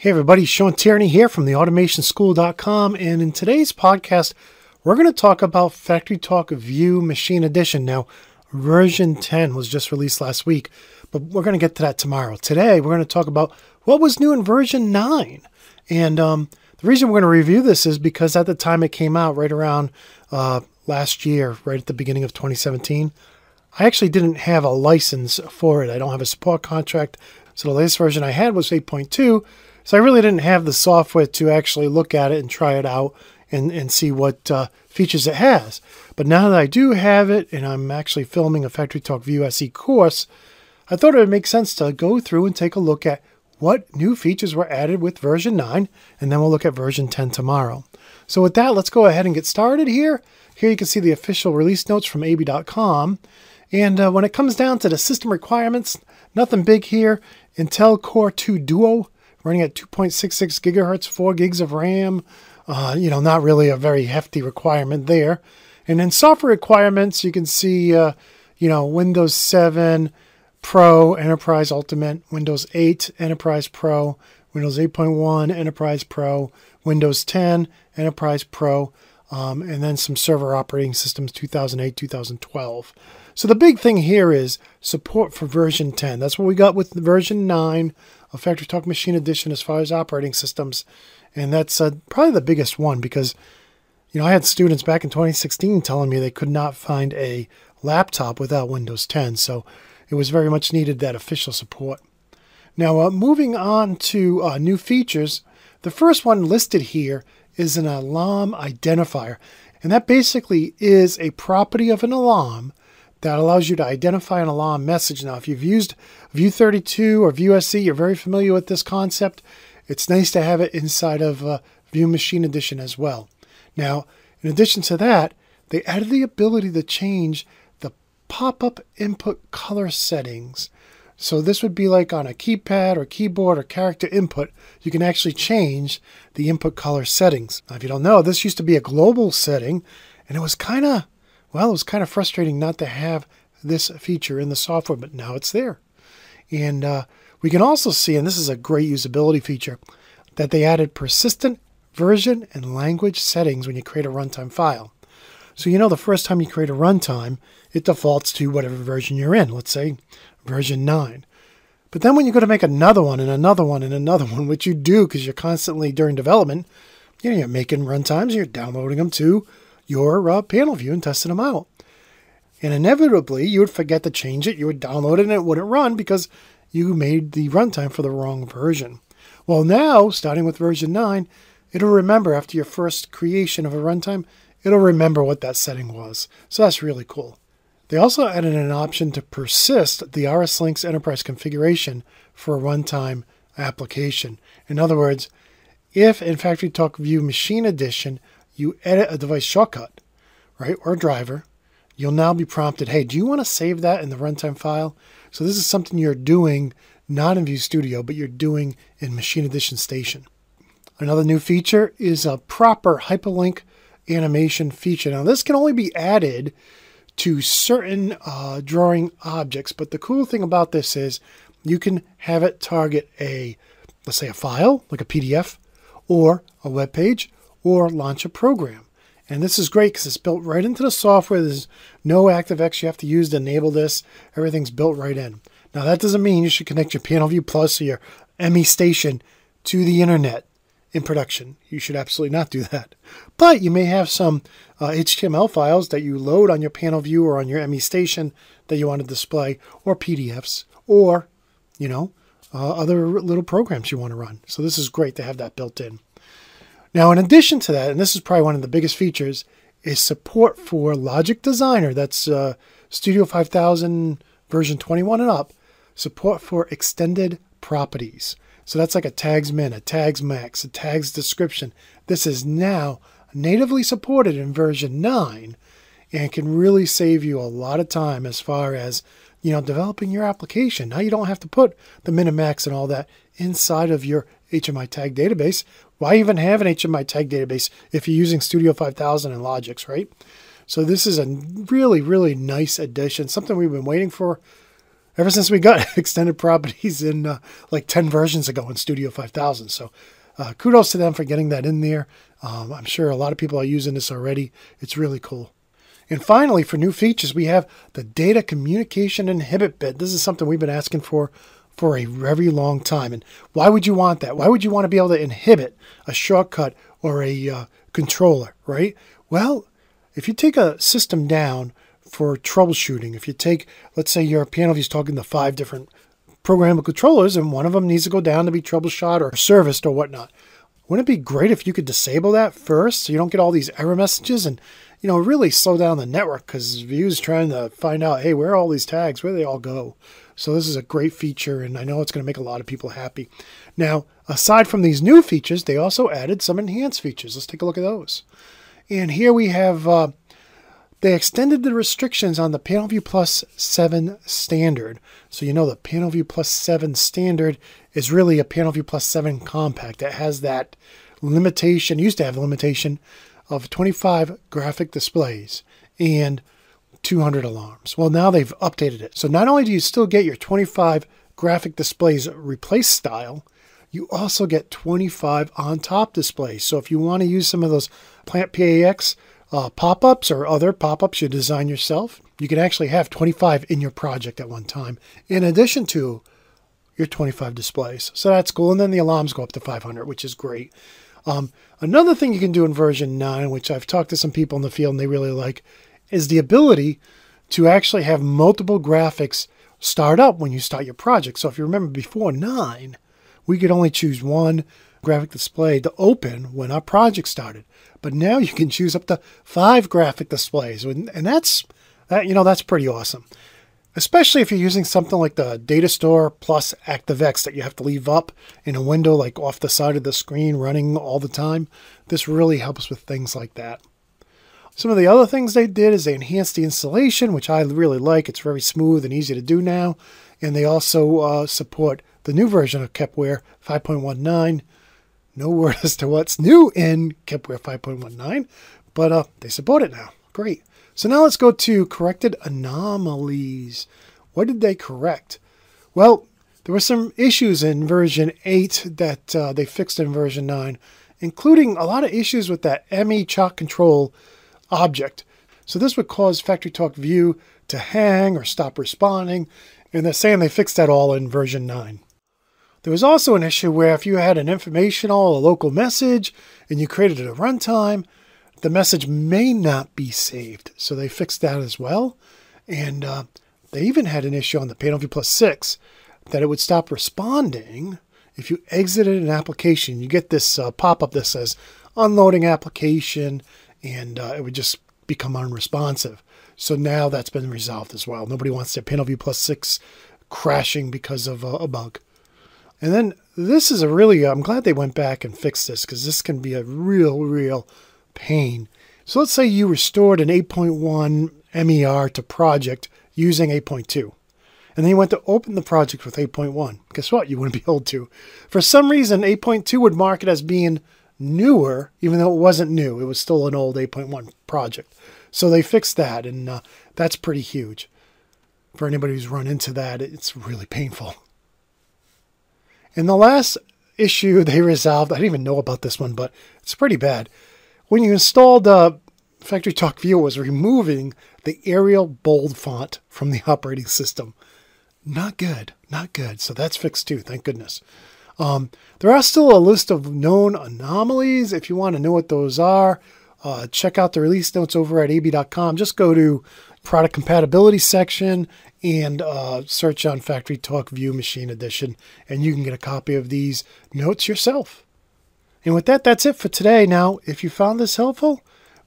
Hey everybody, Sean Tierney here from TheAutomationSchool.com, and in today's podcast, we're going to talk about FactoryTalk View Machine Edition. Now, version 10 was just released last week, but we're going to get to that tomorrow. Today, we're going to talk about what was new in version 9. And the reason we're going to review this is because at the time it came out, right around last year, right at the beginning of 2017, I actually didn't have a license for it. I don't have a support contract. So the latest version I had was 8.2. So I really didn't have the software to actually look at it and try it out and see what features it has. But now that I do have it, and I'm actually filming a FactoryTalk View SC course, I thought it would make sense to go through and take a look at what new features were added with version 9, and then we'll look at version 10 tomorrow. So with that, let's go ahead and get started here. Here you can see the official release notes from AB.com. And when it comes down to the system requirements, nothing big here. Intel Core 2 Duo, running at 2.66 gigahertz, 4 gigs of RAM. Not really a very hefty requirement there. And then software requirements, you can see, Windows 7 Pro, Enterprise Ultimate, Windows 8 Enterprise Pro, Windows 8.1 Enterprise Pro, Windows 10 Enterprise Pro, and then some server operating systems, 2008, 2012. So the big thing here is support for version 10. That's what we got with version 9 of FactoryTalk Machine Edition as far as operating systems. And that's probably the biggest one because, I had students back in 2016 telling me they could not find a laptop without Windows 10. So it was very much needed, that official support. Now, moving on to new features. The first one listed here is an alarm identifier. And that basically is a property of an alarm that allows you to identify an alarm message. Now, if you've used View32 or View SC, you're very familiar with this concept. It's nice to have it inside of View Machine Edition as well. Now, in addition to that, they added the ability to change the pop-up input color settings. So this would be like on a keypad or keyboard or character input, you can actually change the input color settings. Now, if you don't know, this used to be a global setting, and it was kind of frustrating not to have this feature in the software, but now it's there. And we can also see, and this is a great usability feature, that they added persistent version and language settings when you create a runtime file. So the first time you create a runtime, it defaults to whatever version you're in, let's say version 9. But then when you go to make another one and another one and another one, which you do because you're constantly during development, you're making runtimes and you're downloading them to your panel view and testing them out. And inevitably, you would forget to change it. You would download it and it wouldn't run because you made the runtime for the wrong version. Well, now, starting with version 9, it'll remember after your first creation of a runtime, it'll remember what that setting was. So that's really cool. They also added an option to persist the RSLinx Enterprise configuration for a runtime application. In other words, if in FactoryTalk View Machine Edition, you edit a device shortcut, right, or driver, you'll now be prompted, hey, do you want to save that in the runtime file? So this is something you're doing not in View Studio, but you're doing in Machine Edition Station. Another new feature is a proper hyperlink animation feature. Now, this can only be added to certain drawing objects, but the cool thing about this is you can have it target let's say a file, like a PDF, or a web page, or launch a program. And this is great because it's built right into the software. There's no ActiveX you have to use to enable this. Everything's built right in. Now, that doesn't mean you should connect your PanelView Plus or your ME Station to the internet in production. You should absolutely not do that. But you may have some HTML files that you load on your PanelView or on your ME Station that you want to display, or PDFs, or, other little programs you want to run. So this is great to have that built in. Now, in addition to that, and this is probably one of the biggest features, is support for Logic Designer. That's Studio 5000 version 21 and up. Support for extended properties. So that's like a tags min, a tags max, a tags description. This is now natively supported in version 9 and can really save you a lot of time as far as, developing your application. Now you don't have to put the min and max and all that inside of your HMI tag database. Why even have an HMI tag database if you're using Studio 5000 and Logix, right? So this is a really, really nice addition, something we've been waiting for ever since we got extended properties in like 10 versions ago in Studio 5000. So kudos to them for getting that in there. I'm sure a lot of people are using this already. It's really cool. And finally, for new features, we have the data communication inhibit bit. This is something we've been asking for a very long time. And why would you want that? Why would you want to be able to inhibit a shortcut or a controller, right? Well, if you take a system down for troubleshooting, if you take, let's say your PanelView is talking to 5 different programmable controllers and one of them needs to go down to be troubleshot or serviced or whatnot, wouldn't it be great if you could disable that first so you don't get all these error messages and, you know, really slow down the network because View's trying to find out, hey, where are all these tags? Where do they all go? So this is a great feature, and I know it's going to make a lot of people happy. Now, aside from these new features, they also added some enhanced features. Let's take a look at those. And here we have, they extended the restrictions on the PanelView Plus 7 standard. So you know the PanelView Plus 7 standard is really a PanelView Plus 7 compact. It has that limitation, used to have a limitation of 25 graphic displays and 200 alarms. Well, now they've updated it. So not only do you still get your 25 graphic displays replace style, you also get 25 on-top displays. So if you want to use some of those Plant PAX pop-ups or other pop-ups you design yourself, you can actually have 25 in your project at one time, in addition to your 25 displays. So that's cool. And then the alarms go up to 500, which is great. Another thing you can do in version 9, which I've talked to some people in the field and they really like, is the ability to actually have multiple graphics start up when you start your project. So if you remember before 9, we could only choose one graphic display to open when our project started. But now you can choose up to 5 graphic displays. And that's pretty awesome. Especially if you're using something like the Datastore plus ActiveX that you have to leave up in a window like off the side of the screen running all the time. This really helps with things like that. Some of the other things they did is they enhanced the installation, which I really like. It's very smooth and easy to do now. And they also support the new version of Kepware 5.19. No word as to what's new in Kepware 5.19, but they support it now. Great. So now let's go to corrected anomalies. What did they correct? Well, there were some issues in version 8 that they fixed in version 9, including a lot of issues with that ME chalk control object. So this would cause FactoryTalk View to hang or stop responding, and they're saying they fixed that all in version 9. There was also an issue where if you had an informational or local message and you created a runtime, the message may not be saved. So they fixed that as well. And they even had an issue on the PanelView Plus 6 that it would stop responding if you exited an application. You get this pop-up that says unloading application, and it would just become unresponsive. So now that's been resolved as well. Nobody wants their PanelView Plus 6 crashing because of a bug. And then this is a really, I'm glad they went back and fixed this, because this can be a real pain. So let's say you restored an 8.1 MER to project using 8.2. And then you went to open the project with 8.1. Guess what? You wouldn't be able to. For some reason, 8.2 would mark it as being newer, even though it wasn't new. It was still an old 8.1 project. So they fixed that, and that's pretty huge. For anybody who's run into that, it's really painful. And the last issue they resolved, I didn't even know about this one, but it's pretty bad. When you installed FactoryTalk View, it was removing the Arial bold font from the operating system. Not good. So that's fixed too, thank goodness. There are still a list of known anomalies. If you want to know what those are, check out the release notes over at AB.com. Just go to product compatibility section and search on FactoryTalk View Machine Edition, and you can get a copy of these notes yourself. And with that, that's it for today. Now, if you found this helpful,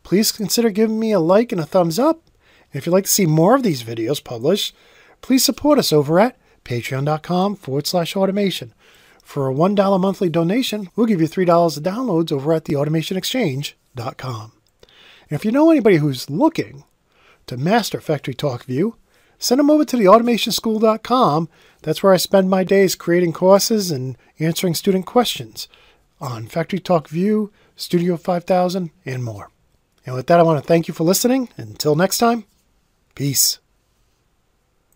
please consider giving me a like and a thumbs up. And if you'd like to see more of these videos published, please support us over at patreon.com/automation. For a $1 monthly donation, we'll give you $3 of downloads over at theautomationexchange.com. And if you know anybody who's looking to master FactoryTalk View, send them over to TheAutomationSchool.com. That's where I spend my days creating courses and answering student questions on FactoryTalk View, Studio 5000, and more. And with that, I want to thank you for listening. Until next time, peace.